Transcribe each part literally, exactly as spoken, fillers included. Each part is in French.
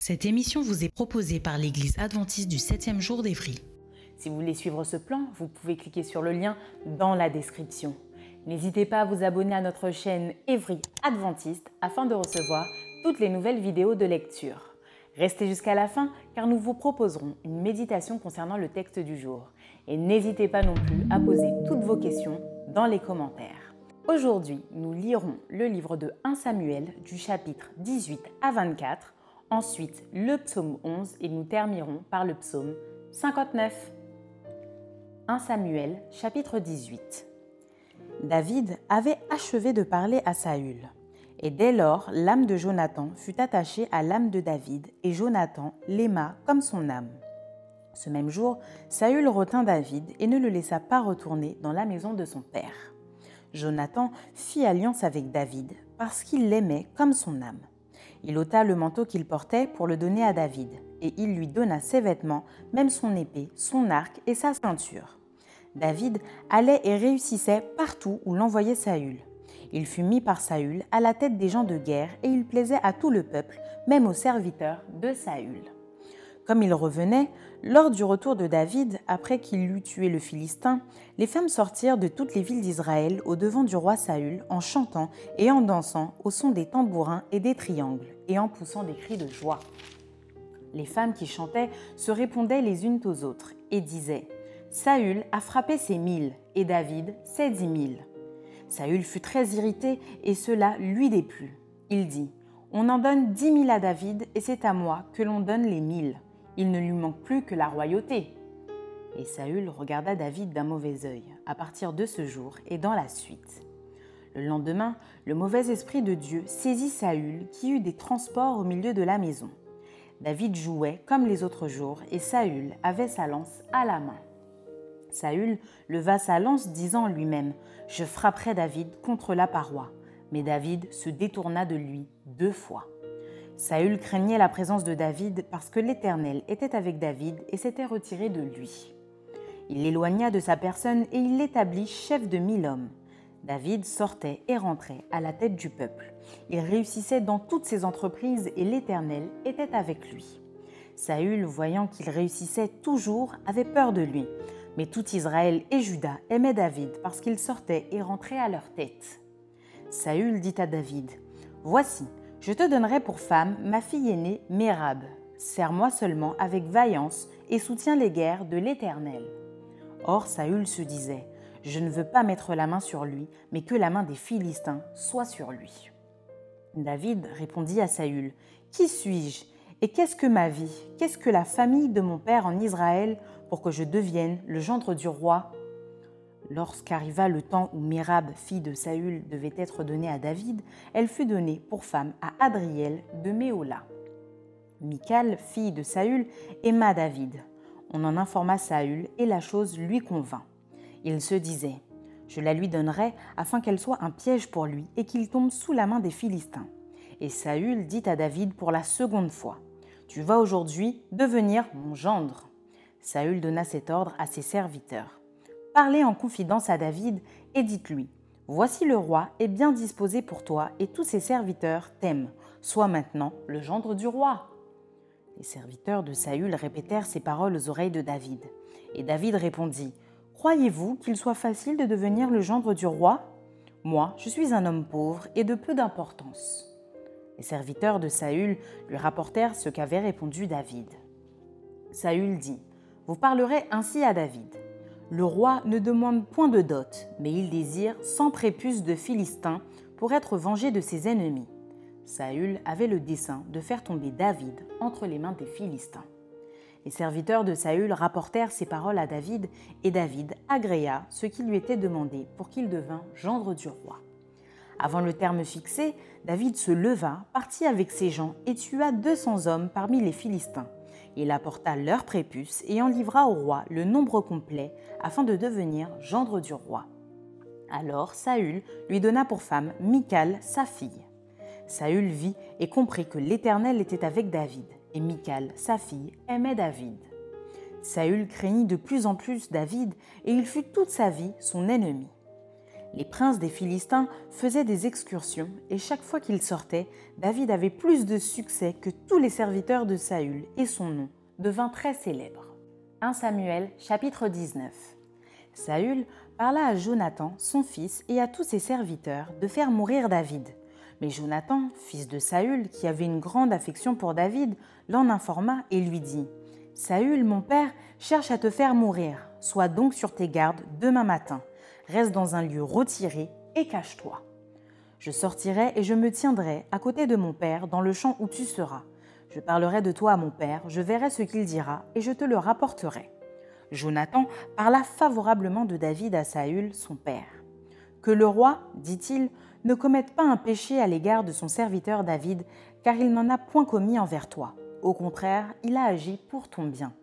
Cette émission vous est proposée par l'Église Adventiste du septième jour d'Evry. Si vous voulez suivre ce plan, vous pouvez cliquer sur le lien dans la description. N'hésitez pas à vous abonner à notre chaîne Evry Adventiste afin de recevoir toutes les nouvelles vidéos de lecture. Restez jusqu'à la fin car nous vous proposerons une méditation concernant le texte du jour. Et n'hésitez pas non plus à poser toutes vos questions dans les commentaires. Aujourd'hui, nous lirons le livre de premier Samuel du chapitre dix-huit à vingt-quatre. Ensuite, le psaume onze et nous terminerons par le psaume cinquante-neuf. premier Samuel, chapitre dix-huit. David avait achevé de parler à Saül. Et dès lors, l'âme de Jonathan fut attachée à l'âme de David et Jonathan l'aima comme son âme. Ce même jour, Saül retint David et ne le laissa pas retourner dans la maison de son père. Jonathan fit alliance avec David parce qu'il l'aimait comme son âme. Il ôta le manteau qu'il portait pour le donner à David, et il lui donna ses vêtements, même son épée, son arc et sa ceinture. David allait et réussissait partout où l'envoyait Saül. Il fut mis par Saül à la tête des gens de guerre et il plaisait à tout le peuple, même aux serviteurs de Saül. Comme il revenait, lors du retour de David, après qu'il eut tué le Philistin, les femmes sortirent de toutes les villes d'Israël au devant du roi Saül en chantant et en dansant au son des tambourins et des triangles et en poussant des cris de joie. Les femmes qui chantaient se répondaient les unes aux autres et disaient « Saül a frappé ses mille et David ses dix mille ». Saül fut très irrité et cela lui déplut. Il dit « On en donne dix mille à David et c'est à moi que l'on donne les mille ». Il ne lui manque plus que la royauté. Et Saül regarda David d'un mauvais œil, à partir de ce jour et dans la suite. Le lendemain, le mauvais esprit de Dieu saisit Saül, qui eut des transports au milieu de la maison. David jouait comme les autres jours, et Saül avait sa lance à la main. Saül leva sa lance, disant en lui-même « Je frapperai David contre la paroi ». Mais David se détourna de lui deux fois. Saül craignait la présence de David parce que l'Éternel était avec David et s'était retiré de lui. Il l'éloigna de sa personne et il l'établit chef de mille hommes. David sortait et rentrait à la tête du peuple. Il réussissait dans toutes ses entreprises et l'Éternel était avec lui. Saül, voyant qu'il réussissait toujours, avait peur de lui. Mais tout Israël et Juda aimaient David parce qu'il sortait et rentrait à leur tête. Saül dit à David « Voici, je te donnerai pour femme ma fille aînée Mérab. Sers-moi seulement avec vaillance et soutiens les guerres de l'Éternel. » Or Saül se disait « Je ne veux pas mettre la main sur lui, mais que la main des Philistins soit sur lui. » David répondit à Saül « Qui suis-je? Et qu'est-ce que ma vie? Qu'est-ce que la famille de mon père en Israël pour que je devienne le gendre du roi ?» Lorsqu'arriva le temps où Mérab, fille de Saül, devait être donnée à David, elle fut donnée pour femme à Adriel de Méola. Michal, fille de Saül, aima David. On en informa Saül et la chose lui convint. Il se disait « Je la lui donnerai afin qu'elle soit un piège pour lui et qu'il tombe sous la main des Philistins. » Et Saül dit à David pour la seconde fois « Tu vas aujourd'hui devenir mon gendre. » Saül donna cet ordre à ses serviteurs. Parlez en confidence à David et dites-lui « Voici le roi est bien disposé pour toi et tous ses serviteurs t'aiment. Sois maintenant le gendre du roi. » Les serviteurs de Saül répétèrent ces paroles aux oreilles de David. Et David répondit « Croyez-vous qu'il soit facile de devenir le gendre du roi? Moi, je suis un homme pauvre et de peu d'importance. » Les serviteurs de Saül lui rapportèrent ce qu'avait répondu David. Saül dit « Vous parlerez ainsi à David. Le roi ne demande point de dot, mais il désire cent prépuces de Philistins pour être vengé de ses ennemis. Saül avait le dessein de faire tomber David entre les mains des Philistins. Les serviteurs de Saül rapportèrent ces paroles à David, et David agréa ce qui lui était demandé pour qu'il devint gendre du roi. Avant le terme fixé, David se leva, partit avec ses gens et tua deux cents hommes parmi les Philistins. Il apporta leurs prépuces et en livra au roi le nombre complet afin de devenir gendre du roi. Alors Saül lui donna pour femme Michal, sa fille. Saül vit et comprit que l'Éternel était avec David, et Michal, sa fille, aimait David. Saül craignit de plus en plus David, et il fut toute sa vie son ennemi. Les princes des Philistins faisaient des excursions, et chaque fois qu'ils sortaient, David avait plus de succès que tous les serviteurs de Saül, et son nom devint très célèbre. Premier Samuel chapitre dix-neuf. Saül parla à Jonathan, son fils, et à tous ses serviteurs de faire mourir David. Mais Jonathan, fils de Saül, qui avait une grande affection pour David, l'en informa et lui dit « Saül, mon père, cherche à te faire mourir. Sois donc sur tes gardes demain matin. Reste dans un lieu retiré et cache-toi. Je sortirai et je me tiendrai à côté de mon père dans le champ où tu seras. Je parlerai de toi à mon père, je verrai ce qu'il dira et je te le rapporterai. » Jonathan parla favorablement de David à Saül, son père. « Que le roi, dit-il, ne commette pas un péché à l'égard de son serviteur David, car il n'en a point commis envers toi. Au contraire, il a agi pour ton bien.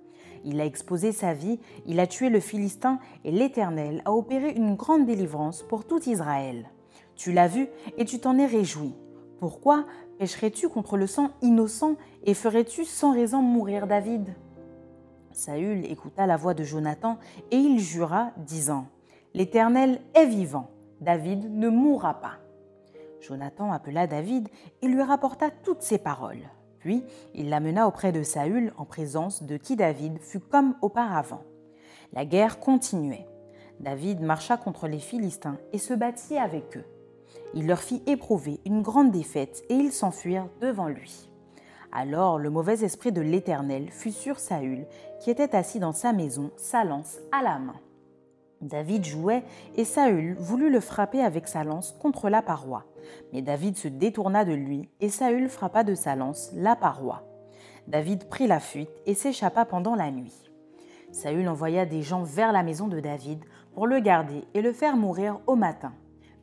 Il a exposé sa vie, il a tué le Philistin, et l'Éternel a opéré une grande délivrance pour tout Israël. Tu l'as vu et tu t'en es réjoui. Pourquoi pécherais-tu contre le sang innocent et ferais-tu sans raison mourir David ?» Saül écouta la voix de Jonathan et il jura, disant « L'Éternel est vivant, David ne mourra pas. » Jonathan appela David et lui rapporta toutes ces paroles. Puis, il l'amena auprès de Saül en présence de qui David fut comme auparavant. La guerre continuait. David marcha contre les Philistins et se battit avec eux. Il leur fit éprouver une grande défaite et ils s'enfuirent devant lui. Alors le mauvais esprit de l'Éternel fut sur Saül, qui était assis dans sa maison, sa lance à la main. David jouait et Saül voulut le frapper avec sa lance contre la paroi. Mais David se détourna de lui et Saül frappa de sa lance la paroi. David prit la fuite et s'échappa pendant la nuit. Saül envoya des gens vers la maison de David pour le garder et le faire mourir au matin.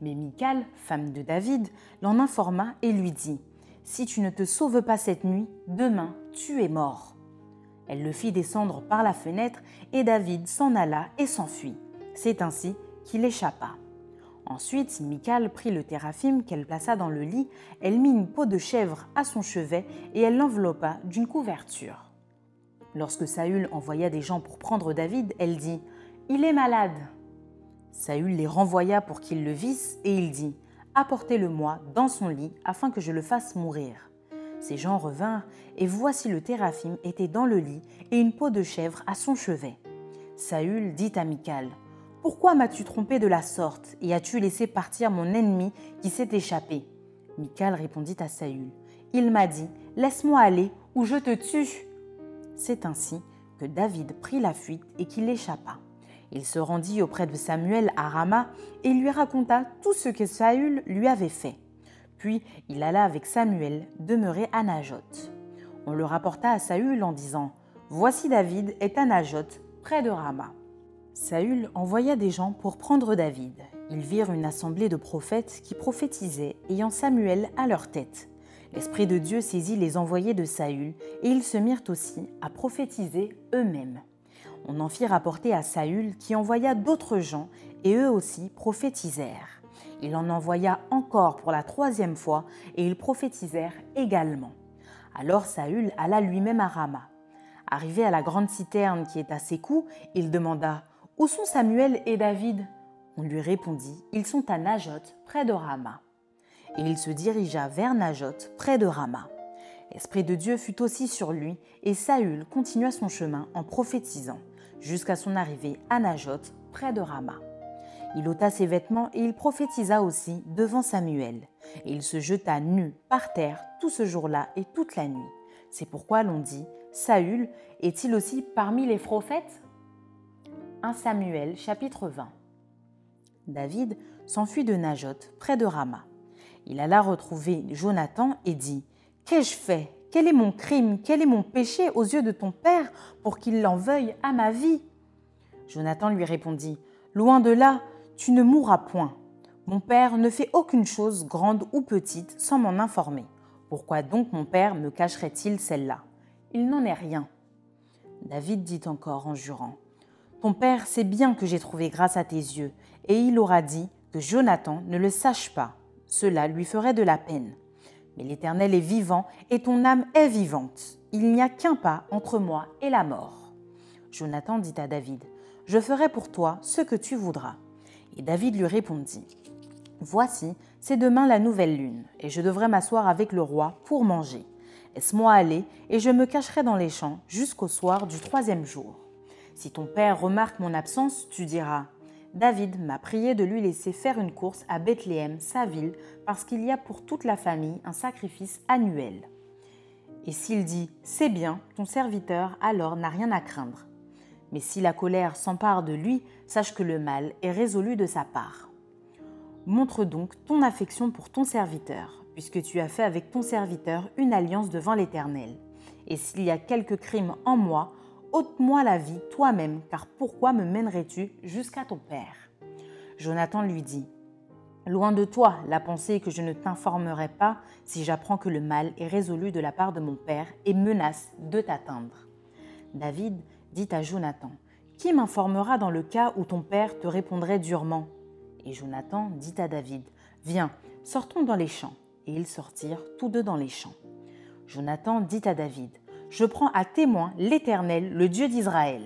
Mais Michal, femme de David, l'en informa et lui dit « Si tu ne te sauves pas cette nuit, demain tu es mort. » Elle le fit descendre par la fenêtre et David s'en alla et s'enfuit. C'est ainsi qu'il échappa. Ensuite, Michal prit le téraphim qu'elle plaça dans le lit, elle mit une peau de chèvre à son chevet et elle l'enveloppa d'une couverture. Lorsque Saül envoya des gens pour prendre David, elle dit « Il est malade !» Saül les renvoya pour qu'ils le vissent et il dit « Apportez-le-moi dans son lit afin que je le fasse mourir. » Ces gens revinrent et voici le téraphim était dans le lit et une peau de chèvre à son chevet. Saül dit à Michal « Pourquoi m'as-tu trompé de la sorte et as-tu laissé partir mon ennemi qui s'est échappé ?» Michal répondit à Saül. « Il m'a dit, laisse-moi aller ou je te tue. » C'est ainsi que David prit la fuite et qu'il échappa. Il se rendit auprès de Samuel à Rama et lui raconta tout ce que Saül lui avait fait. Puis il alla avec Samuel demeurer à Najoth. On le rapporta à Saül en disant « Voici David est à Najoth, près de Rama. » Saül envoya des gens pour prendre David. Ils virent une assemblée de prophètes qui prophétisaient, ayant Samuel à leur tête. L'Esprit de Dieu saisit les envoyés de Saül, et ils se mirent aussi à prophétiser eux-mêmes. On en fit rapporter à Saül, qui envoya d'autres gens, et eux aussi prophétisèrent. Il en envoya encore pour la troisième fois, et ils prophétisèrent également. Alors Saül alla lui-même à Rama. Arrivé à la grande citerne qui est à Sécou, il demanda « Où sont Samuel et David ?» On lui répondit « Ils sont à Najoth, près de Rama. » Et il se dirigea vers Najoth, près de Rama. L'Esprit de Dieu fut aussi sur lui, et Saül continua son chemin en prophétisant, jusqu'à son arrivée à Najoth, près de Rama. Il ôta ses vêtements et il prophétisa aussi devant Samuel. Et il se jeta nu par terre tout ce jour-là et toute la nuit. C'est pourquoi l'on dit « Saül est-il aussi parmi les prophètes ?» Premier Samuel chapitre vingt. David s'enfuit de Najoth, près de Rama. Il alla retrouver Jonathan et dit « Qu'ai-je fait ? Quel est mon crime ? Quel est mon péché aux yeux de ton père pour qu'il l'en veuille à ma vie ?» Jonathan lui répondit « Loin de là, tu ne mourras point. Mon père ne fait aucune chose, grande ou petite, sans m'en informer. Pourquoi donc mon père me cacherait-il celle-là ? Il n'en est rien. » David dit encore en jurant « Ton père sait bien que j'ai trouvé grâce à tes yeux, et il aura dit que Jonathan ne le sache pas. Cela lui ferait de la peine. Mais l'Éternel est vivant et ton âme est vivante. Il n'y a qu'un pas entre moi et la mort. » Jonathan dit à David « Je ferai pour toi ce que tu voudras. » Et David lui répondit « Voici, c'est demain la nouvelle lune, et je devrai m'asseoir avec le roi pour manger. Laisse-moi aller, et je me cacherai dans les champs jusqu'au soir du troisième jour. Si ton père remarque mon absence, tu diras « David m'a prié de lui laisser faire une course à Bethléem, sa ville, parce qu'il y a pour toute la famille un sacrifice annuel. » Et s'il dit « C'est bien, ton serviteur alors n'a rien à craindre. » Mais si la colère s'empare de lui, sache que le mal est résolu de sa part. Montre donc ton affection pour ton serviteur, puisque tu as fait avec ton serviteur une alliance devant l'Éternel. Et s'il y a quelque crime en moi, ôte-moi la vie toi-même, car pourquoi me mènerais-tu jusqu'à ton père ? Jonathan lui dit « Loin de toi la pensée que je ne t'informerai pas si j'apprends que le mal est résolu de la part de mon père et menace de t'atteindre. » David dit à Jonathan « Qui m'informera dans le cas où ton père te répondrait durement ?» Et Jonathan dit à David « Viens, sortons dans les champs. » Et ils sortirent tous deux dans les champs. Jonathan dit à David « Je prends à témoin l'Éternel, le Dieu d'Israël.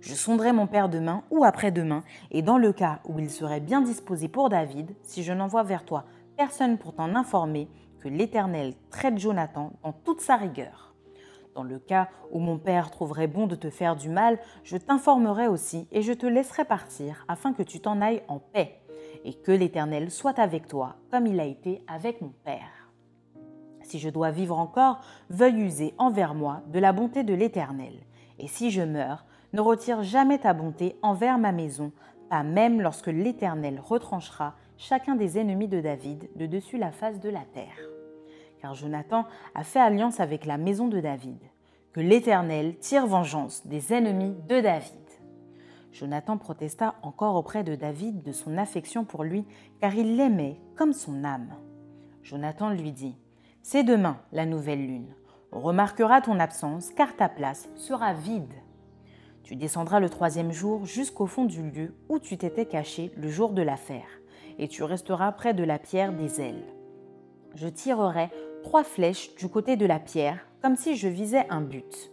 Je sonderai mon père demain ou après-demain, et dans le cas où il serait bien disposé pour David, si je n'envoie vers toi personne pour t'en informer, que l'Éternel traite Jonathan dans toute sa rigueur. Dans le cas où mon père trouverait bon de te faire du mal, je t'informerai aussi et je te laisserai partir afin que tu t'en ailles en paix. Et que l'Éternel soit avec toi, comme il a été avec mon père. Si je dois vivre encore, veuille user envers moi de la bonté de l'Éternel. Et si je meurs, ne retire jamais ta bonté envers ma maison, pas même lorsque l'Éternel retranchera chacun des ennemis de David de dessus la face de la terre. » Car Jonathan a fait alliance avec la maison de David. Que l'Éternel tire vengeance des ennemis de David. Jonathan protesta encore auprès de David de son affection pour lui, car il l'aimait comme son âme. Jonathan lui dit « C'est demain la nouvelle lune. On remarquera ton absence, car ta place sera vide. Tu descendras le troisième jour jusqu'au fond du lieu où tu t'étais caché le jour de l'affaire, et tu resteras près de la pierre des ailes. Je tirerai trois flèches du côté de la pierre, comme si je visais un but.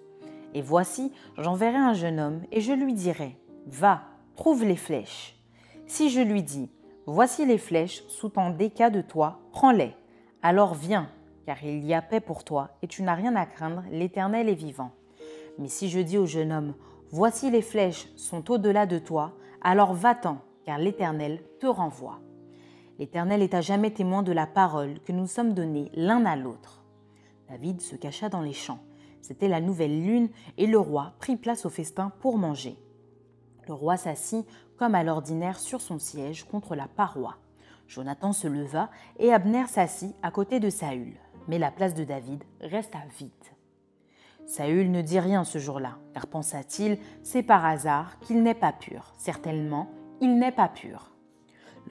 Et voici, j'enverrai un jeune homme et je lui dirai « Va, trouve les flèches ». Si je lui dis « Voici les flèches sous ton déca de toi, prends-les. Alors viens, car il y a paix pour toi et tu n'as rien à craindre, l'Éternel est vivant. Mais si je dis au jeune homme « Voici les flèches sont au-delà de toi, alors va-t'en, car l'Éternel te renvoie. » L'Éternel est à jamais témoin de la parole que nous sommes donnée l'un à l'autre. » David se cacha dans les champs. C'était la nouvelle lune et le roi prit place au festin pour manger. Le roi s'assit comme à l'ordinaire sur son siège contre la paroi. Jonathan se leva et Abner s'assit à côté de Saül. Mais la place de David resta vide. Saül ne dit rien ce jour-là, car pensa-t-il, c'est par hasard qu'il n'est pas pur. Certainement, il n'est pas pur.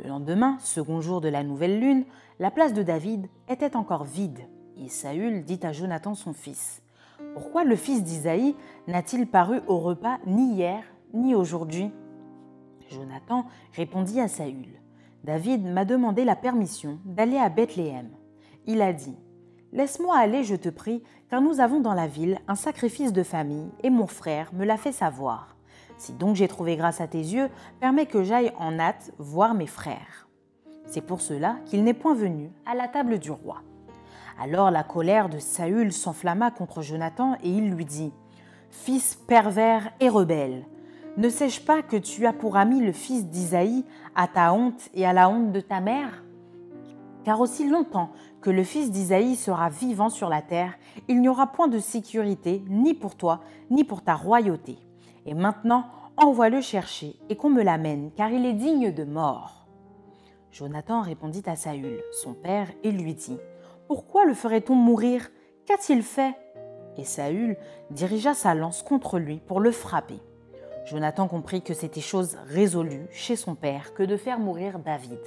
Le lendemain, second jour de la nouvelle lune, la place de David était encore vide. Et Saül dit à Jonathan son fils « Pourquoi le fils d'Isaïe n'a-t-il paru au repas ni hier ni aujourd'hui ?» Jonathan répondit à Saül « David m'a demandé la permission d'aller à Bethléem. Il a dit « Laisse-moi aller, je te prie, car nous avons dans la ville un sacrifice de famille et mon frère me l'a fait savoir. Si donc j'ai trouvé grâce à tes yeux, permets que j'aille en hâte voir mes frères. C'est pour cela qu'il n'est point venu à la table du roi. » Alors la colère de Saül s'enflamma contre Jonathan et il lui dit « Fils pervers et rebelle, ne sais-je pas que tu as pour ami le fils d'Isaïe à ta honte et à la honte de ta mère ? Car aussi longtemps que le fils d'Isaïe sera vivant sur la terre, il n'y aura point de sécurité ni pour toi ni pour ta royauté. Et maintenant, envoie-le chercher et qu'on me l'amène, car il est digne de mort. » Jonathan répondit à Saül, son père, et lui dit « Pourquoi le ferait-on mourir? Qu'a-t-il fait ?» Et Saül dirigea sa lance contre lui pour le frapper. Jonathan comprit que c'était chose résolue chez son père que de faire mourir David.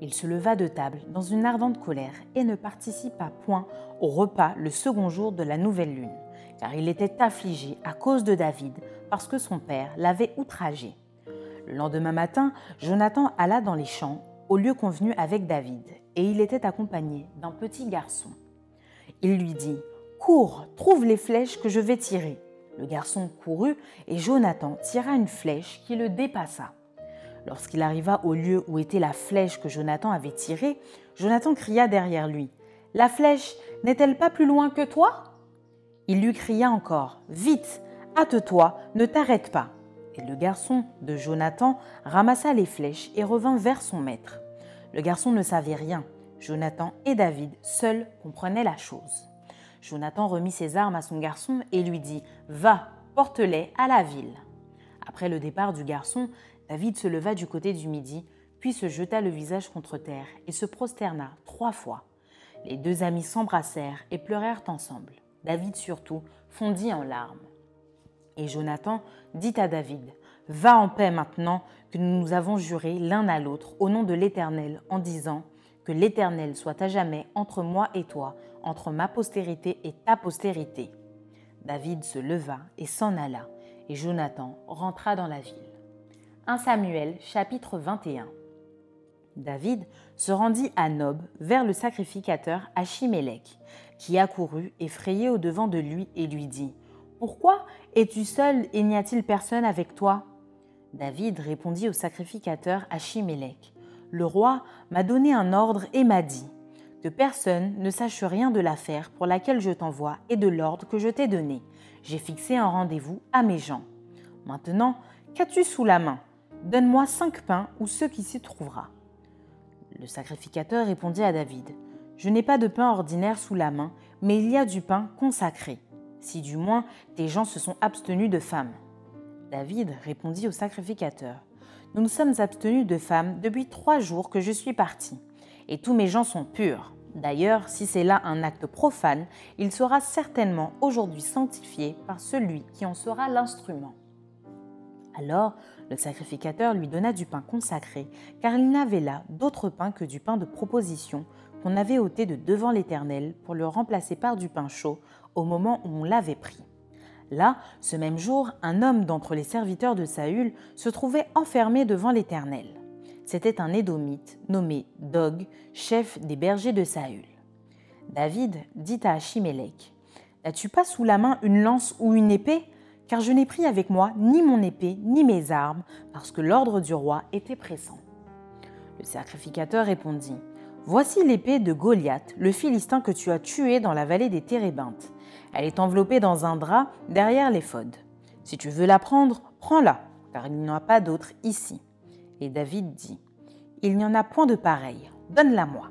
Il se leva de table dans une ardente colère et ne participa point au repas le second jour de la nouvelle lune, car il était affligé à cause de David parce que son père l'avait outragé. Le lendemain matin, Jonathan alla dans les champs au lieu convenu avec David, et il était accompagné d'un petit garçon. Il lui dit « Cours, trouve les flèches que je vais tirer ». Le garçon courut et Jonathan tira une flèche qui le dépassa. Lorsqu'il arriva au lieu où était la flèche que Jonathan avait tirée, Jonathan cria derrière lui « La flèche n'est-elle pas plus loin que toi ?» Il lui cria encore « Vite, hâte-toi, ne t'arrête pas !» Et le garçon de Jonathan ramassa les flèches et revint vers son maître. Le garçon ne savait rien. Jonathan et David seuls comprenaient la chose. Jonathan remit ses armes à son garçon et lui dit « Va, porte-les à la ville !» Après le départ du garçon, David se leva du côté du midi, puis se jeta le visage contre terre et se prosterna trois fois. Les deux amis s'embrassèrent et pleurèrent ensemble. David surtout fondit en larmes. Et Jonathan dit à David « Va en paix maintenant que nous nous avons juré l'un à l'autre au nom de l'Éternel en disant que l'Éternel soit à jamais entre moi et toi, entre ma postérité et ta postérité. » David se leva et s'en alla, et Jonathan rentra dans la ville. premier Samuel chapitre vingt et un. David se rendit à Nob vers le sacrificateur Achimélec, qui accourut effrayé au-devant de lui et lui dit « Pourquoi es-tu seul et n'y a-t-il personne avec toi ?» David répondit au sacrificateur Achimélec « Le roi m'a donné un ordre et m'a dit que personne ne sache rien de l'affaire pour laquelle je t'envoie et de l'ordre que je t'ai donné. J'ai fixé un rendez-vous à mes gens. Maintenant, qu'as-tu sous la main ? Donne-moi cinq pains ou ce qui s'y trouvera. » Le sacrificateur répondit à David « Je n'ai pas de pain ordinaire sous la main, mais il y a du pain consacré, si du moins tes gens se sont abstenus de femmes. » David répondit au sacrificateur « Nous nous sommes abstenus de femmes depuis trois jours que je suis parti, et tous mes gens sont purs. D'ailleurs, si c'est là un acte profane, il sera certainement aujourd'hui sanctifié par celui qui en sera l'instrument. » Alors, le sacrificateur lui donna du pain consacré, car il n'avait là d'autre pain que du pain de proposition qu'on avait ôté de devant l'Éternel pour le remplacer par du pain chaud au moment où on l'avait pris. Là, ce même jour, un homme d'entre les serviteurs de Saül se trouvait enfermé devant l'Éternel. C'était un Édomite nommé Dog, chef des bergers de Saül. David dit à Achimélec « N'as-tu pas sous la main une lance ou une épée ? Car je n'ai pris avec moi ni mon épée, ni mes armes, parce que l'ordre du roi était pressant. » Le sacrificateur répondit « Voici l'épée de Goliath, le Philistin que tu as tué dans la vallée des Térébintes. Elle est enveloppée dans un drap derrière l'éphod. Si tu veux la prendre, prends-la, car il n'y en a pas d'autre ici. » Et David dit « Il n'y en a point de pareille, donne-la-moi. »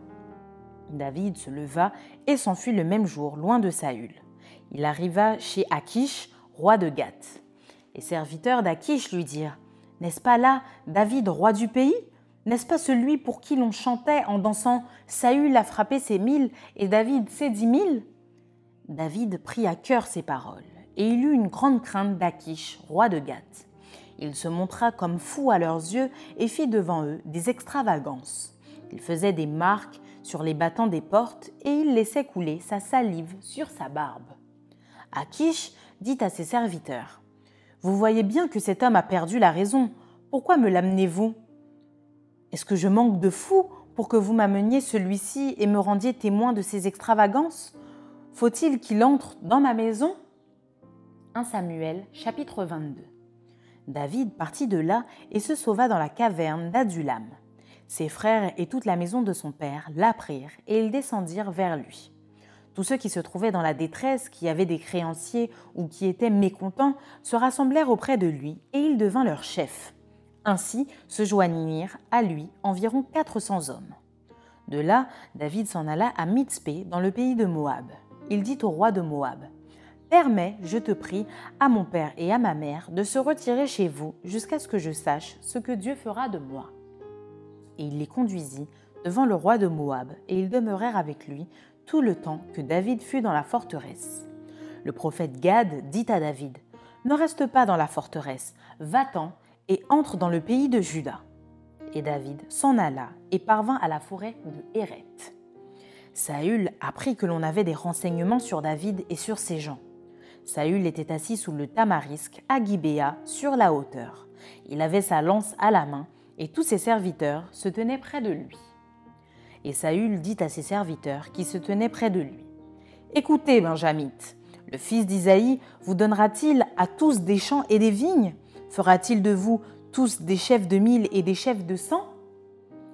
David se leva et s'enfuit le même jour, loin de Saül. Il arriva chez Akish, roi de Gat. Les serviteurs d'Achish lui dirent « N'est-ce pas là David, roi du pays? N'est-ce pas celui pour qui l'on chantait en dansant « Saül a frappé ses mille et David ses dix mille ?» David prit à cœur ces paroles, et il eut une grande crainte d'Achish, roi de Gat. Il se montra comme fou à leurs yeux et fit devant eux des extravagances. Il faisait des marques sur les battants des portes et il laissait couler sa salive sur sa barbe. Akish dit à ses serviteurs « Vous voyez bien que cet homme a perdu la raison. Pourquoi me l'amenez-vous? Est-ce que je manque de fou pour que vous m'ameniez celui-ci et me rendiez témoin de ses extravagances? Faut-il qu'il entre dans ma maison ?» premier Samuel chapitre vingt-deux. David partit de là et se sauva dans la caverne d'Adulam. Ses frères et toute la maison de son père l'apprirent et ils descendirent vers lui. Tous ceux qui se trouvaient dans la détresse, qui avaient des créanciers ou qui étaient mécontents, se rassemblèrent auprès de lui et il devint leur chef. Ainsi se joignirent à lui environ quatre cents hommes. De là, David s'en alla à Mitzpé dans le pays de Moab. Il dit au roi de Moab « Permets, je te prie, à mon père et à ma mère de se retirer chez vous jusqu'à ce que je sache ce que Dieu fera de moi. » et il les conduisit devant le roi de Moab, et ils demeurèrent avec lui tout le temps que David fut dans la forteresse. Le prophète Gad dit à David : « Ne reste pas dans la forteresse, va-t'en et entre dans le pays de Juda. » Et David s'en alla et parvint à la forêt de Héret. Saül apprit que l'on avait des renseignements sur David et sur ses gens. Saül était assis sous le tamarisque à Guibéa, sur la hauteur. Il avait sa lance à la main et tous ses serviteurs se tenaient près de lui. Et Saül dit à ses serviteurs qui se tenaient près de lui : « Écoutez, Benjamites, le fils d'Isaïe vous donnera-t-il à tous des champs et des vignes ? Fera-t-il de vous tous des chefs de mille et des chefs de cent ?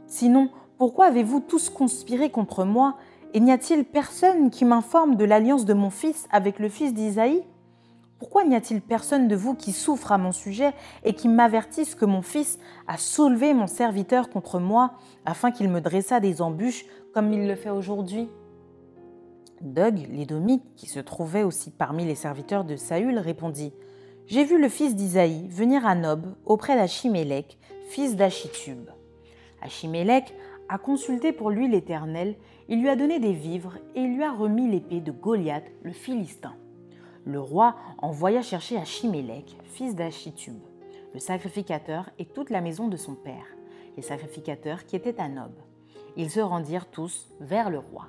Sinon, pourquoi avez-vous tous conspiré contre moi ? Et n'y a-t-il personne qui m'informe de l'alliance de mon fils avec le fils d'Isaïe ? Pourquoi n'y a-t-il personne de vous qui souffre à mon sujet et qui m'avertisse que mon fils a soulevé mon serviteur contre moi afin qu'il me dressât des embûches comme il le fait aujourd'hui ? » Dog, l'édomite, qui se trouvait aussi parmi les serviteurs de Saül, répondit : « J'ai vu le fils d'Isaïe venir à Nob auprès d'Achimélec, fils d'Achitub. Achimélec a consulté pour lui l'Éternel, il lui a donné des vivres et il lui a remis l'épée de Goliath, le Philistin. Le roi envoya chercher Achimélec, fils d'Achitub, le sacrificateur et toute la maison de son père, les sacrificateurs qui étaient à Nob. Ils se rendirent tous vers le roi.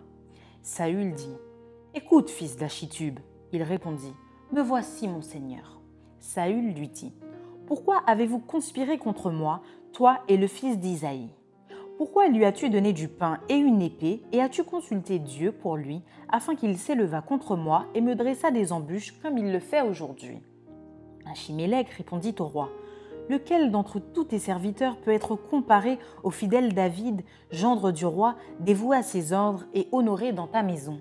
Saül dit : « Écoute, fils d'Achitub. » Il répondit : « Me voici, mon seigneur. » Saül lui dit : « Pourquoi avez-vous conspiré contre moi, toi et le fils d'Isaïe ? Pourquoi lui as-tu donné du pain et une épée, et as-tu consulté Dieu pour lui, afin qu'il s'éleva contre moi et me dressa des embûches comme il le fait aujourd'hui ?» Achimélec répondit au roi : « Lequel d'entre tous tes serviteurs peut être comparé au fidèle David, gendre du roi, dévoué à ses ordres et honoré dans ta maison ?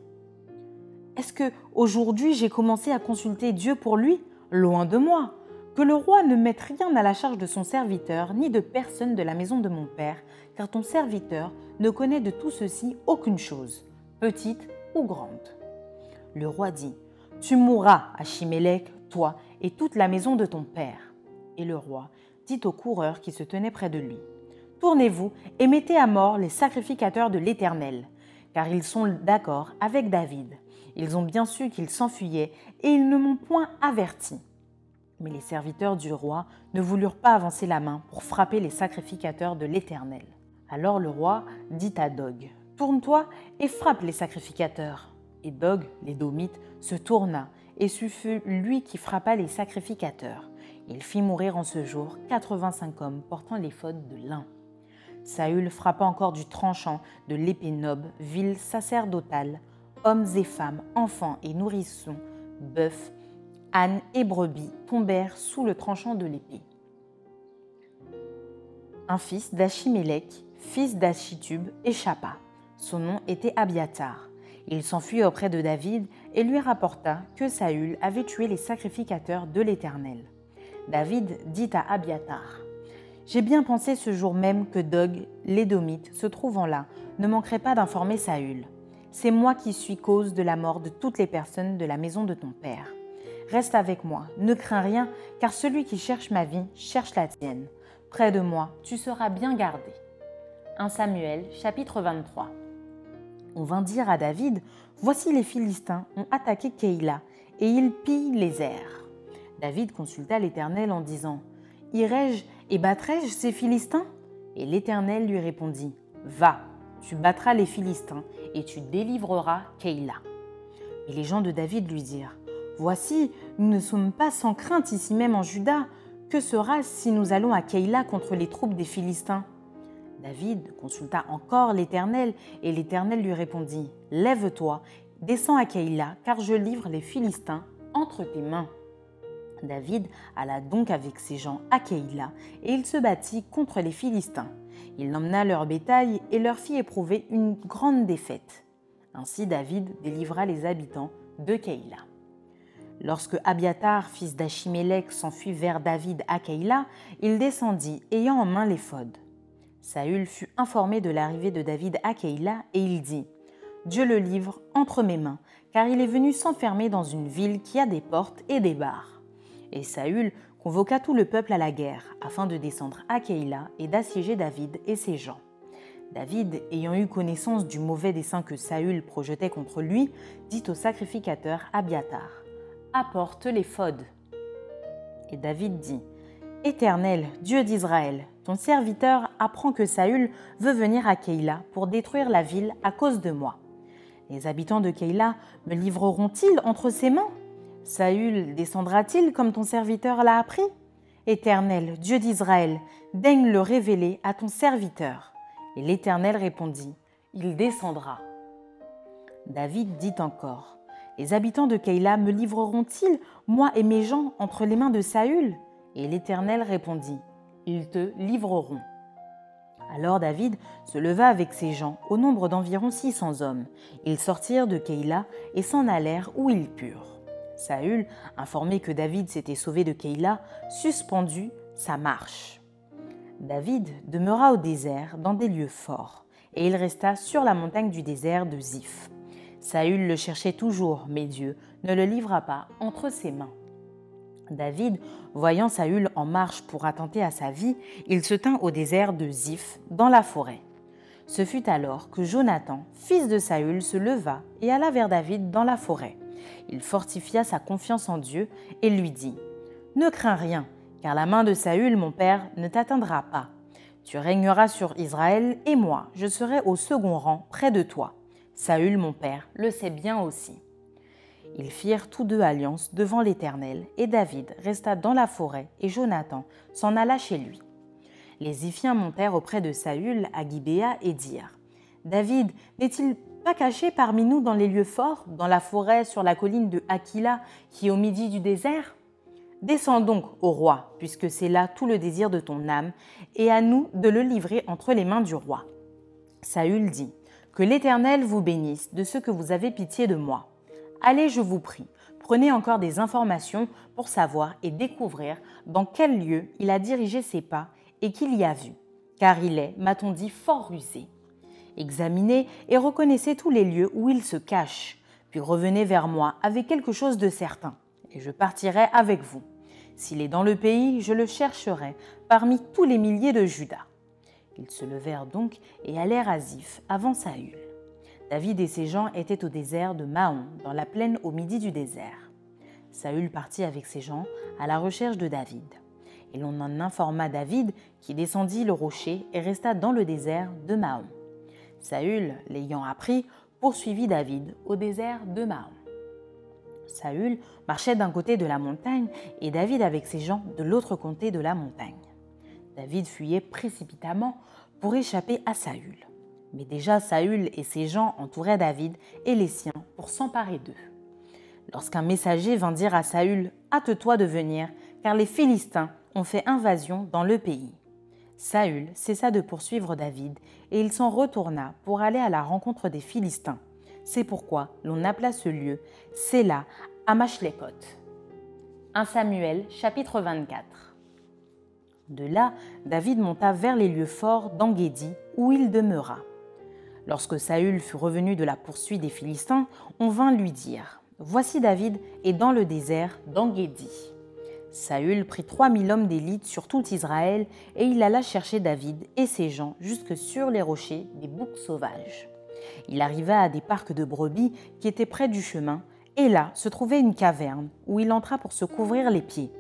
Est-ce que aujourd'hui j'ai commencé à consulter Dieu pour lui ? Loin de moi ! Que le roi ne mette rien à la charge de son serviteur, ni de personne de la maison de mon père, car ton serviteur ne connaît de tout ceci aucune chose, petite ou grande. » Le roi dit : « Tu mourras, Achimélec, toi et toute la maison de ton père. » Et le roi dit aux coureurs qui se tenaient près de lui : « Tournez-vous et mettez à mort les sacrificateurs de l'Éternel, car ils sont d'accord avec David. Ils ont bien su qu'il s'enfuyait et ils ne m'ont point averti. » Mais les serviteurs du roi ne voulurent pas avancer la main pour frapper les sacrificateurs de l'Éternel. Alors le roi dit à Dog : « Tourne-toi et frappe les sacrificateurs. » Et Dog, l'édomite, se tourna, et ce fut lui qui frappa les sacrificateurs. Il fit mourir en ce jour quatre-vingt-cinq hommes portant l'éphod de lin. Saül frappa encore du tranchant de l'épée Nob, ville sacerdotale, hommes et femmes, enfants et nourrissons, bœufs, ânes et brebis tombèrent sous le tranchant de l'épée. Un fils d'Achimélec, fils d'Achitub, échappa. Son nom était Abiatar. Il s'enfuit auprès de David et lui rapporta que Saül avait tué les sacrificateurs de l'Éternel. David dit à Abiatar : « J'ai bien pensé ce jour même que Dog, l'édomite, se trouvant là, ne manquerait pas d'informer Saül. C'est moi qui suis cause de la mort de toutes les personnes de la maison de ton père. Reste avec moi, ne crains rien, car celui qui cherche ma vie cherche la tienne. Près de moi, tu seras bien gardé. » premier Samuel, chapitre vingt-trois. On vint dire à David : « Voici les Philistins ont attaqué Keïla, et ils pillent les airs. » David consulta l'Éternel en disant : « Irai-je et battrai-je ces Philistins ? » Et l'Éternel lui répondit : « Va, tu battras les Philistins, et tu délivreras Keïla. » Mais les gens de David lui dirent : « Voici, nous ne sommes pas sans crainte ici même en Juda. Que sera si nous allons à Keïla contre les troupes des Philistins ? » David consulta encore l'Éternel, et l'Éternel lui répondit : « Lève-toi, descends à Keïla, car je livre les Philistins entre tes mains. » David alla donc avec ses gens à Keïla, et il se battit contre les Philistins. Il emmena leur bétail et leur fit éprouver une grande défaite. Ainsi David délivra les habitants de Keïla. Lorsque Abiatar, fils d'Achimélec, s'enfuit vers David à Keïla, il descendit, ayant en main l'éphod. Saül fut informé de l'arrivée de David à Keïla et il dit : « Dieu le livre entre mes mains, car il est venu s'enfermer dans une ville qui a des portes et des barres. » Et Saül convoqua tout le peuple à la guerre, afin de descendre à Keïla et d'assiéger David et ses gens. David, ayant eu connaissance du mauvais dessein que Saül projetait contre lui, dit au sacrificateur Abiatar : « Apporte l'éphod. » Et David dit : « Éternel, Dieu d'Israël, ton serviteur apprend que Saül veut venir à Keïla pour détruire la ville à cause de moi. Les habitants de Keïla me livreront-ils entre ses mains ? Saül descendra-t-il comme ton serviteur l'a appris ? Éternel, Dieu d'Israël, daigne le révéler à ton serviteur. » Et l'Éternel répondit : « Il descendra. » David dit encore : « Les habitants de Keïla me livreront-ils, moi et mes gens, entre les mains de Saül ? » Et l'Éternel répondit : « Ils te livreront. » Alors David se leva avec ses gens, au nombre d'environ six cents hommes. Ils sortirent de Keïla et s'en allèrent où ils purent. Saül, informé que David s'était sauvé de Keïla, suspendut sa marche. David demeura au désert, dans des lieux forts, et il resta sur la montagne du désert de Ziph. Saül le cherchait toujours, mais Dieu ne le livra pas entre ses mains. David, voyant Saül en marche pour attenter à sa vie, il se tint au désert de Ziph, dans la forêt. Ce fut alors que Jonathan, fils de Saül, se leva et alla vers David dans la forêt. Il fortifia sa confiance en Dieu et lui dit : « Ne crains rien, car la main de Saül, mon père, ne t'atteindra pas. Tu régneras sur Israël et moi, je serai au second rang près de toi. Saül, mon père, le sait bien aussi. » Ils firent tous deux alliance devant l'Éternel, et David resta dans la forêt, et Jonathan s'en alla chez lui. Les Ziphiens montèrent auprès de Saül à Guibéa et dirent : « David, n'est-il pas caché parmi nous dans les lieux forts, dans la forêt sur la colline de Aquila, qui est au midi du désert ? Descends donc, ô roi, puisque c'est là tout le désir de ton âme, et à nous de le livrer entre les mains du roi. » Saül dit : « Que l'Éternel vous bénisse de ce que vous avez pitié de moi. Allez, je vous prie, prenez encore des informations pour savoir et découvrir dans quel lieu il a dirigé ses pas et qu'il y a vu, car il est, m'a-t-on dit, fort rusé. Examinez et reconnaissez tous les lieux où il se cache, puis revenez vers moi avec quelque chose de certain, et je partirai avec vous. S'il est dans le pays, je le chercherai parmi tous les milliers de Juda. » Ils se levèrent donc et allèrent à Ziph avant Saül. David et ses gens étaient au désert de Maon, dans la plaine au midi du désert. Saül partit avec ses gens à la recherche de David. Et l'on en informa David, qui descendit le rocher et resta dans le désert de Maon. Saül, l'ayant appris, poursuivit David au désert de Maon. Saül marchait d'un côté de la montagne et David avec ses gens de l'autre côté de la montagne. David fuyait précipitamment pour échapper à Saül. Mais déjà Saül et ses gens entouraient David et les siens pour s'emparer d'eux. Lorsqu'un messager vint dire à Saül : « Hâte-toi de venir, car les Philistins ont fait invasion dans le pays. » Saül cessa de poursuivre David et il s'en retourna pour aller à la rencontre des Philistins. C'est pourquoi l'on appela ce lieu « Séla Amashlepot ». premier Samuel, chapitre vingt-quatre. De là, David monta vers les lieux forts d'Engedi où il demeura. Lorsque Saül fut revenu de la poursuite des Philistins, on vint lui dire : « Voici David est dans le désert d'Engedi. » Saül prit trois mille hommes d'élite sur tout Israël et il alla chercher David et ses gens jusque sur les rochers des boucs sauvages. Il arriva à des parcs de brebis qui étaient près du chemin, et là se trouvait une caverne où il entra pour se couvrir les pieds.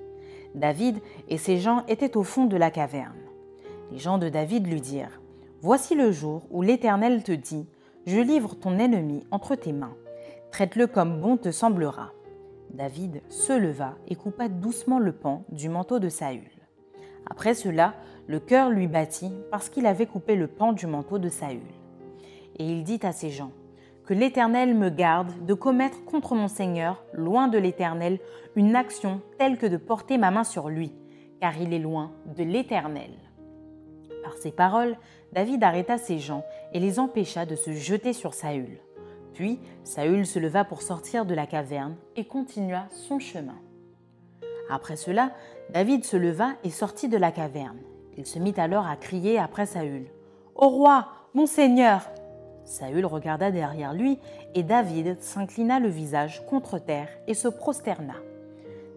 David et ses gens étaient au fond de la caverne. Les gens de David lui dirent : « Voici le jour où l'Éternel te dit : je livre ton ennemi entre tes mains. Traite-le comme bon te semblera. » David se leva et coupa doucement le pan du manteau de Saül. Après cela, le cœur lui battit parce qu'il avait coupé le pan du manteau de Saül. Et il dit à ses gens : « Que l'Éternel me garde de commettre contre mon Seigneur, loin de l'Éternel, une action telle que de porter ma main sur lui, car il est loin de l'Éternel. » Par ces paroles, David arrêta ses gens et les empêcha de se jeter sur Saül. Puis Saül se leva pour sortir de la caverne et continua son chemin. Après cela, David se leva et sortit de la caverne. Il se mit alors à crier après Saül : « Ô roi, mon Seigneur ! » Saül regarda derrière lui et David s'inclina le visage contre terre et se prosterna.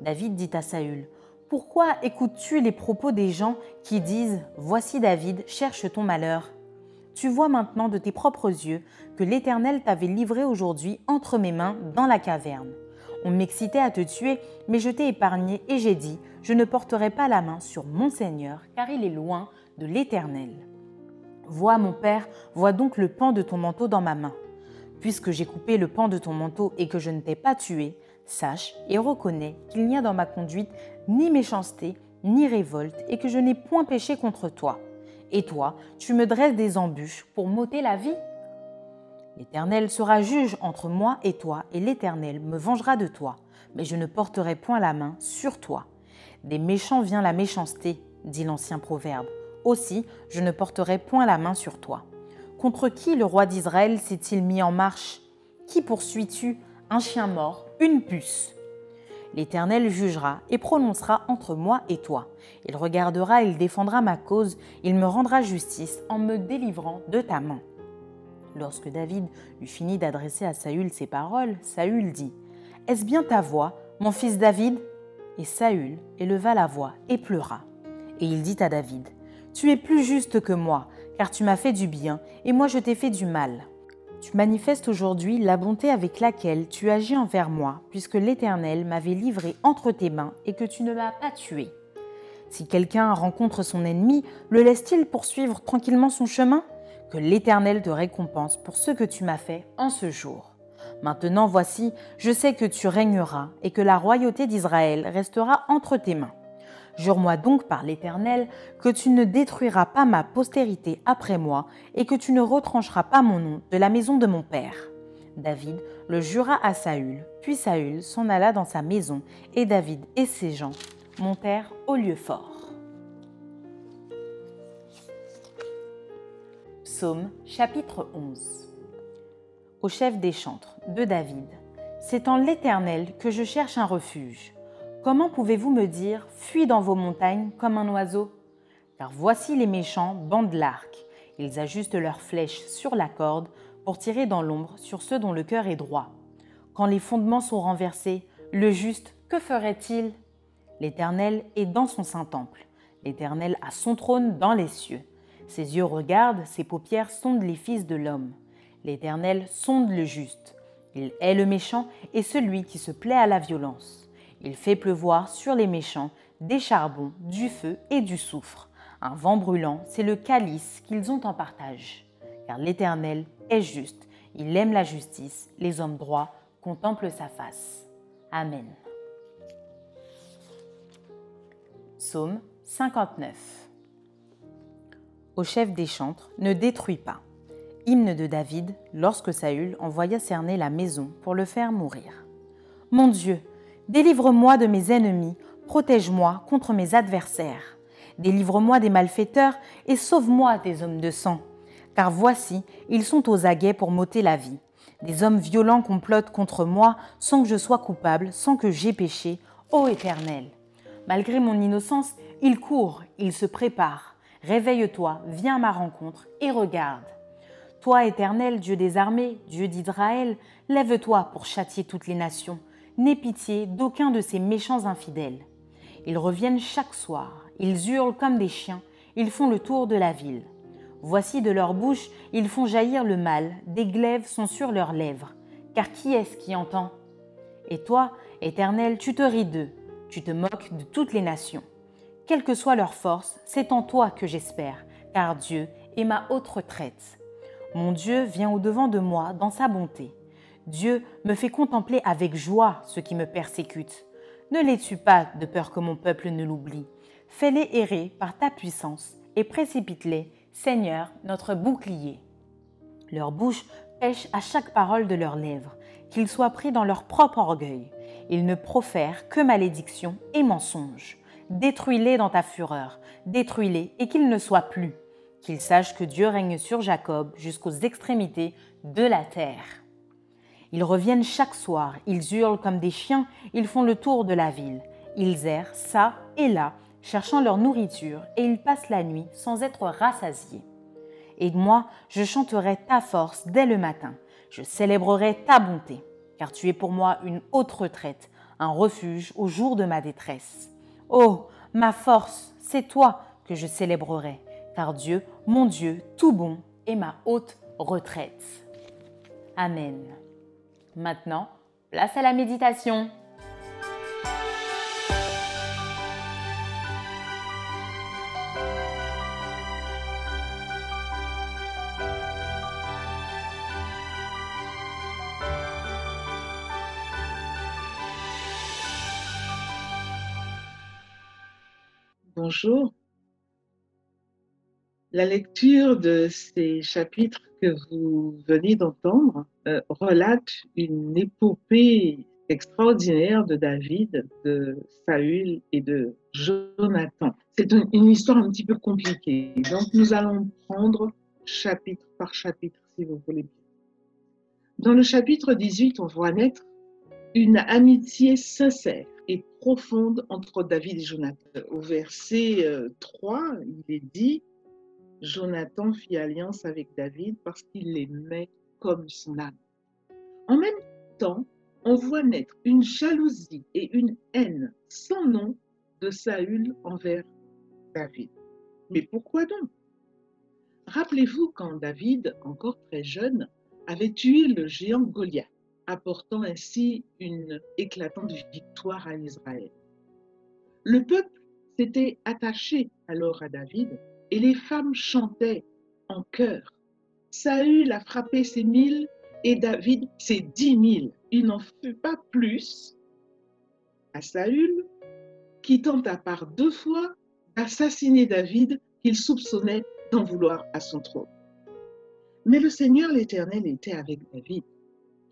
David dit à Saül : « Pourquoi écoutes-tu les propos des gens qui disent « Voici David, cherche ton malheur » ? Tu vois maintenant de tes propres yeux que l'Éternel t'avait livré aujourd'hui entre mes mains dans la caverne. On m'excitait à te tuer, mais je t'ai épargné et j'ai dit, je ne porterai pas la main sur mon Seigneur, car il est loin de l'Éternel. Vois, mon père, vois donc le pan de ton manteau dans ma main. Puisque j'ai coupé le pan de ton manteau et que je ne t'ai pas tué, sache et reconnais qu'il n'y a dans ma conduite ni méchanceté, ni révolte, et que je n'ai point péché contre toi. Et toi, tu me dresses des embûches pour m'ôter la vie ? L'Éternel sera juge entre moi et toi, et l'Éternel me vengera de toi, mais je ne porterai point la main sur toi. Des méchants vient la méchanceté, dit l'ancien proverbe. Aussi, je ne porterai point la main sur toi. Contre qui le roi d'Israël s'est-il mis en marche ? Qui poursuis-tu ? Un chien mort, une puce. L'Éternel jugera et prononcera entre moi et toi. Il regardera et il défendra ma cause, il me rendra justice en me délivrant de ta main. Lorsque David eut fini d'adresser à Saül ces paroles, Saül dit « Est-ce bien ta voix, mon fils David ?» Et Saül éleva la voix et pleura. Et il dit à David « Tu es plus juste que moi, car tu m'as fait du bien, et moi je t'ai fait du mal. Tu manifestes aujourd'hui la bonté avec laquelle tu agis envers moi, puisque l'Éternel m'avait livré entre tes mains et que tu ne m'as pas tué. Si quelqu'un rencontre son ennemi, le laisse-t-il poursuivre tranquillement son chemin ? Que l'Éternel te récompense pour ce que tu m'as fait en ce jour. Maintenant voici, je sais que tu régneras et que la royauté d'Israël restera entre tes mains. Jure-moi donc par l'Éternel que tu ne détruiras pas ma postérité après moi et que tu ne retrancheras pas mon nom de la maison de mon père. » David le jura à Saül, puis Saül s'en alla dans sa maison et David et ses gens montèrent au lieu fort. Psaume chapitre onze. Au chef des chantres de David. C'est en l'Éternel que je cherche un refuge. Comment pouvez-vous me dire, fuis dans vos montagnes comme un oiseau ? Car voici les méchants bandent l'arc. Ils ajustent leurs flèches sur la corde pour tirer dans l'ombre sur ceux dont le cœur est droit. Quand les fondements sont renversés, le juste, que ferait-il ? L'Éternel est dans son saint temple. L'Éternel a son trône dans les cieux. Ses yeux regardent, ses paupières sondent les fils de l'homme. L'Éternel sonde le juste. Il hait le méchant et celui qui se plaît à la violence. Il fait pleuvoir sur les méchants des charbons, du feu et du soufre. Un vent brûlant, c'est le calice qu'ils ont en partage. Car l'Éternel est juste. Il aime la justice. Les hommes droits contemplent sa face. Amen. Psaume cinquante-neuf. Au chef des chantres, ne détruis pas. Hymne de David, lorsque Saül envoya cerner la maison pour le faire mourir. Mon Dieu, délivre-moi de mes ennemis, protège-moi contre mes adversaires. Délivre-moi des malfaiteurs et sauve-moi des hommes de sang. Car voici, ils sont aux aguets pour m'ôter la vie. Des hommes violents complotent contre moi sans que je sois coupable, sans que j'aie péché. Ô Éternel, malgré mon innocence, ils courent, ils se préparent. Réveille-toi, viens à ma rencontre et regarde. Toi, Éternel, Dieu des armées, Dieu d'Israël, lève-toi pour châtier toutes les nations. N'aie pitié d'aucun de ces méchants infidèles. Ils reviennent chaque soir, ils hurlent comme des chiens, ils font le tour de la ville. Voici de leur bouche, ils font jaillir le mal, des glaives sont sur leurs lèvres. Car qui est-ce qui entend ? Et toi, Éternel, tu te ris d'eux, tu te moques de toutes les nations. Quelle que soit leur force, c'est en toi que j'espère, car Dieu est ma haute retraite. Mon Dieu vient au-devant de moi dans sa bonté. Dieu me fait contempler avec joie ceux qui me persécutent. Ne les tue pas de peur que mon peuple ne l'oublie. Fais-les errer par ta puissance et précipite-les, Seigneur, notre bouclier. Leur bouche pèche à chaque parole de leurs lèvres, qu'ils soient pris dans leur propre orgueil. Ils ne profèrent que malédiction et mensonge. Détruis-les dans ta fureur, détruis-les et qu'ils ne soient plus. Qu'ils sachent que Dieu règne sur Jacob jusqu'aux extrémités de la terre. Ils reviennent chaque soir, ils hurlent comme des chiens, ils font le tour de la ville. Ils errent çà et là, cherchant leur nourriture, et ils passent la nuit sans être rassasiés. Et moi, je chanterai ta force dès le matin, je célébrerai ta bonté, car tu es pour moi une haute retraite, un refuge au jour de ma détresse. Oh, ma force, c'est toi que je célébrerai, car Dieu, mon Dieu, tout bon, et ma haute retraite. Amen. Maintenant, place à la méditation. Bonjour. La lecture de ces chapitres que vous venez d'entendre euh, relate une épopée extraordinaire de David, de Saül et de Jonathan. C'est un, une histoire un petit peu compliquée, donc nous allons prendre chapitre par chapitre, si vous voulez bien. Dans le chapitre dix-huit, on voit naître une amitié sincère et profonde entre David et Jonathan. Au verset trois, il est dit « Jonathan fit alliance avec David parce qu'il l'aimait comme son âme. » En même temps, on voit naître une jalousie et une haine sans nom de Saül envers David. Mais pourquoi donc? Rappelez-vous quand David, encore très jeune, avait tué le géant Goliath, apportant ainsi une éclatante victoire à Israël. Le peuple s'était attaché alors à David et les femmes chantaient en chœur. Saül a frappé ses mille et David ses dix mille. Il n'en fut pas plus à Saül qui tenta par deux fois d'assassiner David qu'il soupçonnait d'en vouloir à son trône. Mais le Seigneur l'Éternel était avec David,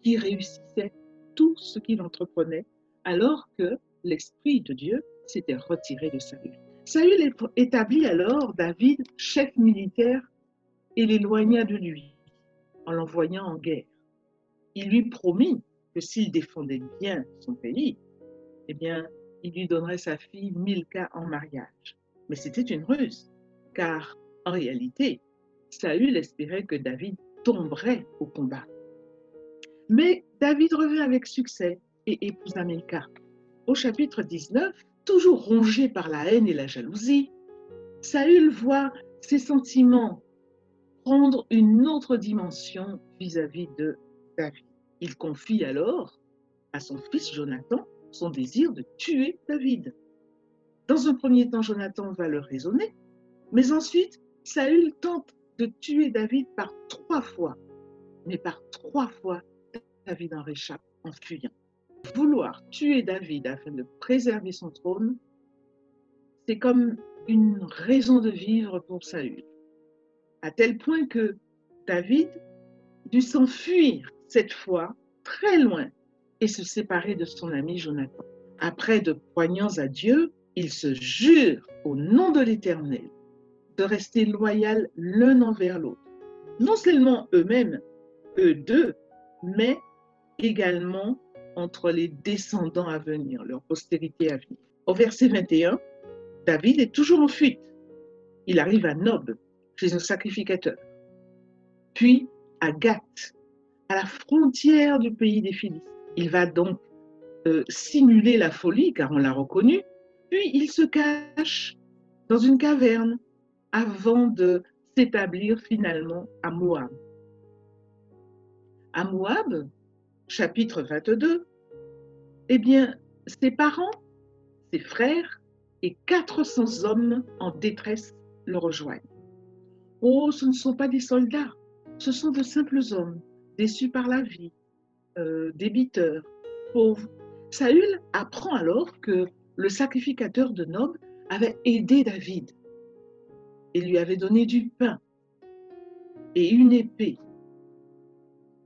qui réussissait tout ce qu'il entreprenait, alors que l'Esprit de Dieu s'était retiré de Saül. Saül établit alors David chef militaire et l'éloigna de lui en l'envoyant en guerre. Il lui promit que s'il défendait bien son pays, eh bien, il lui donnerait sa fille Milka en mariage. Mais c'était une ruse, car en réalité, Saül espérait que David tomberait au combat. Mais David revint avec succès et épousa Milka. Au chapitre dix-neuf, toujours rongé par la haine et la jalousie, Saül voit ses sentiments prendre une autre dimension vis-à-vis de David. Il confie alors à son fils Jonathan son désir de tuer David. Dans un premier temps, Jonathan va le raisonner, mais ensuite, Saül tente de tuer David par trois fois, mais par trois fois, David en réchappe en fuyant. Vouloir tuer David afin de préserver son trône, c'est comme une raison de vivre pour Saül, à tel point que David dut s'enfuir cette fois très loin et se séparer de son ami Jonathan. Après de poignants adieux, ils se jurent au nom de l'Éternel de rester loyaux l'un envers l'autre, non seulement eux-mêmes, eux deux, mais également entre les descendants à venir, leur postérité à venir. Au verset vingt et un, David est toujours en fuite. Il arrive à Nob, chez un sacrificateur, puis à Gat, à la frontière du pays des Philistins. Il va donc euh, simuler la folie, car on l'a reconnu, puis il se cache dans une caverne avant de s'établir finalement à Moab. À Moab, chapitre vingt-deux, eh bien, ses parents, ses frères et quatre cents hommes en détresse le rejoignent. Oh, ce ne sont pas des soldats, ce sont de simples hommes, déçus par la vie, euh, débiteurs, pauvres. Saül apprend alors que le sacrificateur de Nob avait aidé David et lui avait donné du pain et une épée.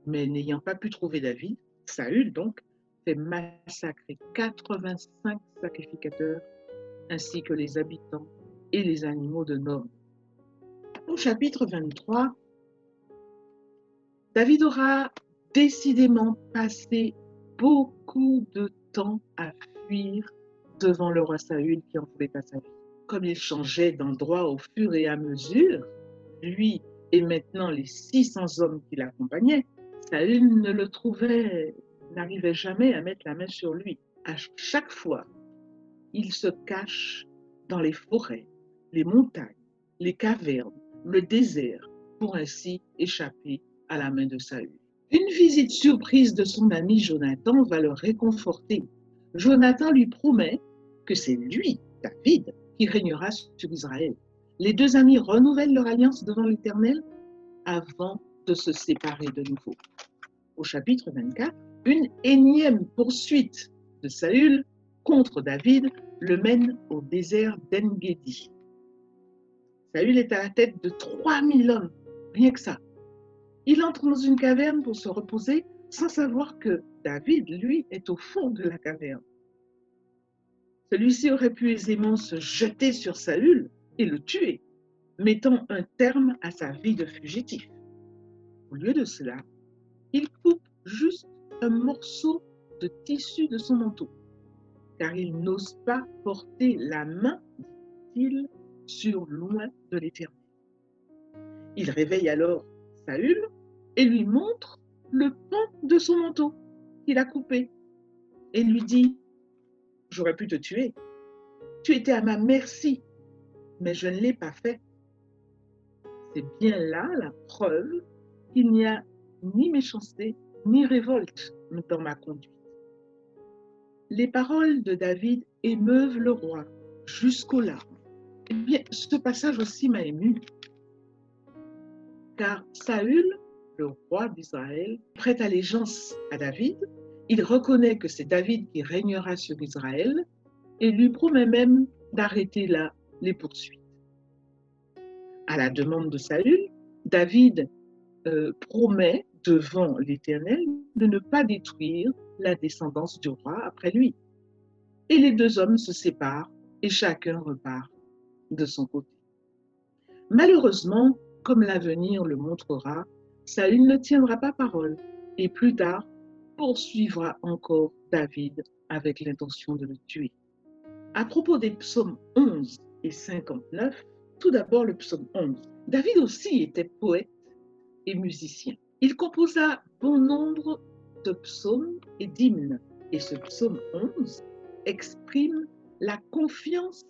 Mais n'ayant pas pu trouver David, Saül donc fait massacrer quatre-vingt-cinq sacrificateurs ainsi que les habitants et les animaux de Nob. Au chapitre vingt-trois, David aura décidément passé beaucoup de temps à fuir devant le roi Saül qui en voulait pas sa vie. Comme il changeait d'endroit au fur et à mesure, lui et maintenant les six cents hommes qui l'accompagnaient, Saül ne le trouvait, n'arrivait jamais à mettre la main sur lui. À chaque fois, il se cache dans les forêts, les montagnes, les cavernes, le désert, pour ainsi échapper à la main de Saül. Une visite surprise de son ami Jonathan va le réconforter. Jonathan lui promet que c'est lui, David, qui régnera sur Israël. Les deux amis renouvellent leur alliance devant l'Éternel avant de se séparer de nouveau. Au chapitre vingt-quatre, une énième poursuite de Saül contre David le mène au désert d'Engedi. Saül est à la tête de trois mille hommes, rien que ça. Il entre dans une caverne pour se reposer sans savoir que David, lui, est au fond de la caverne. Celui-ci aurait pu aisément se jeter sur Saül et le tuer, mettant un terme à sa vie de fugitif. Au lieu de cela, il coupe juste un morceau de tissu de son manteau, car il n'ose pas porter la main, dit-il, sur loin de l'Éternel. Il réveille alors Saül et lui montre le pan de son manteau qu'il a coupé et lui dit « J'aurais pu te tuer, tu étais à ma merci, mais je ne l'ai pas fait. » C'est bien là la preuve qu'il n'y a ni méchanceté ni révolte dans ma conduite. Les paroles de David émeuvent le roi jusqu'aux larmes. Eh bien, ce passage aussi m'a ému. Car Saül, le roi d'Israël, prête allégeance à David. Il reconnaît que c'est David qui régnera sur Israël et lui promet même d'arrêter là les poursuites. À la demande de Saül, David euh, promet devant l'Éternel de ne pas détruire la descendance du roi après lui. Et les deux hommes se séparent et chacun repart de son côté. Malheureusement, comme l'avenir le montrera, Saül ne tiendra pas parole et plus tard poursuivra encore David avec l'intention de le tuer. À propos des psaumes onze et cinquante-neuf, tout d'abord le psaume onze. David aussi était poète et musicien. Il composa bon nombre de psaumes et d'hymnes, et ce psaume onze exprime la confiance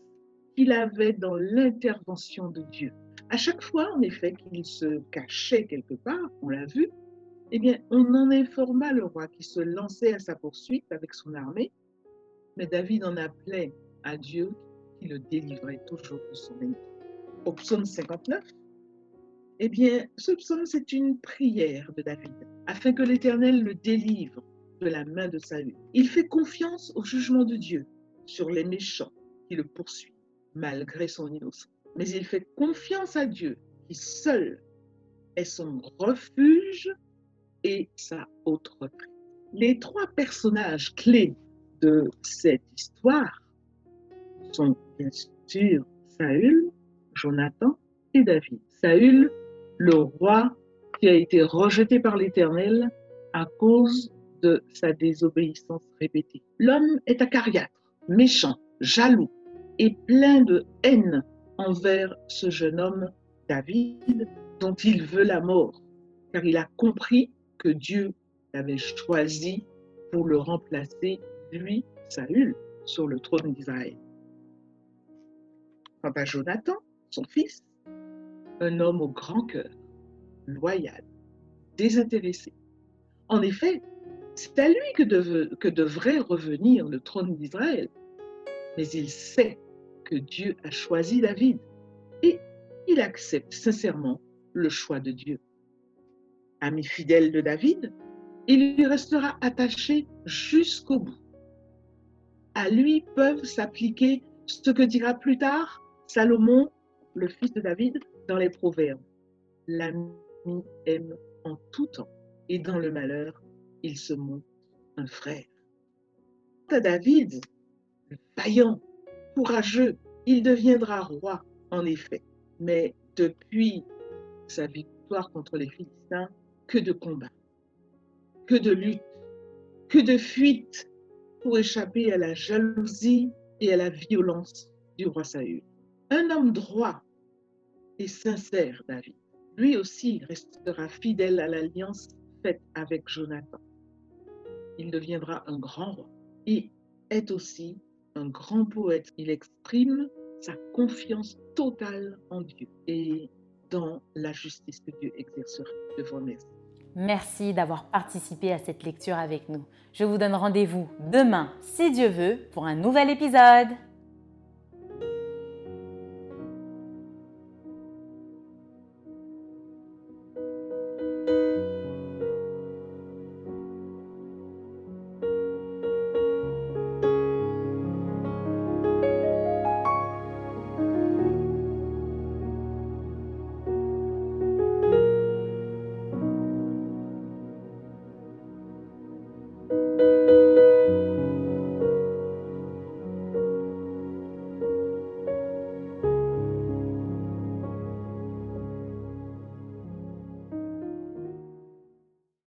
qu'il avait dans l'intervention de Dieu. À chaque fois, en effet, qu'il se cachait quelque part, on l'a vu, eh bien, on en informa le roi qui se lançait à sa poursuite avec son armée, mais David en appelait à Dieu qui le délivrait toujours de son ennemi. Au psaume cinquante-neuf, eh bien, ce psaume, c'est une prière de David, afin que l'Éternel le délivre de la main de Saül. Il fait confiance au jugement de Dieu sur les méchants qui le poursuivent, malgré son innocence. Mais il fait confiance à Dieu, qui seul est son refuge et sa haute retraite. Les trois personnages clés de cette histoire sont bien sûr Saül, Jonathan et David. Saül, le roi qui a été rejeté par l'Éternel à cause de sa désobéissance répétée. L'homme est acariâtre, méchant, jaloux et plein de haine envers ce jeune homme, David, dont il veut la mort, car il a compris que Dieu l'avait choisi pour le remplacer, lui, Saül, sur le trône d'Israël. Quant à Jonathan, son fils, un homme au grand cœur, loyal, désintéressé. En effet, c'est à lui que, deve, que devrait revenir le trône d'Israël, mais il sait que Dieu a choisi David et il accepte sincèrement le choix de Dieu. Ami fidèle de David, il lui restera attaché jusqu'au bout. À lui peuvent s'appliquer ce que dira plus tard Salomon, le fils de David, dans les Proverbes. L'ami aime en tout temps et dans le malheur, il se montre un frère. Quant à David, le vaillant, courageux, il deviendra roi, en effet. Mais depuis sa victoire contre les Philistins, que de combats, que de luttes, que de fuites pour échapper à la jalousie et à la violence du roi Saül. Un homme droit et sincère, David. Lui aussi restera fidèle à l'alliance faite avec Jonathan. Il deviendra un grand roi et est aussi un grand poète. Il exprime sa confiance totale en Dieu et dans la justice que Dieu exercera. Je vous remercie. Merci d'avoir participé à cette lecture avec nous. Je vous donne rendez-vous demain, si Dieu veut, pour un nouvel épisode.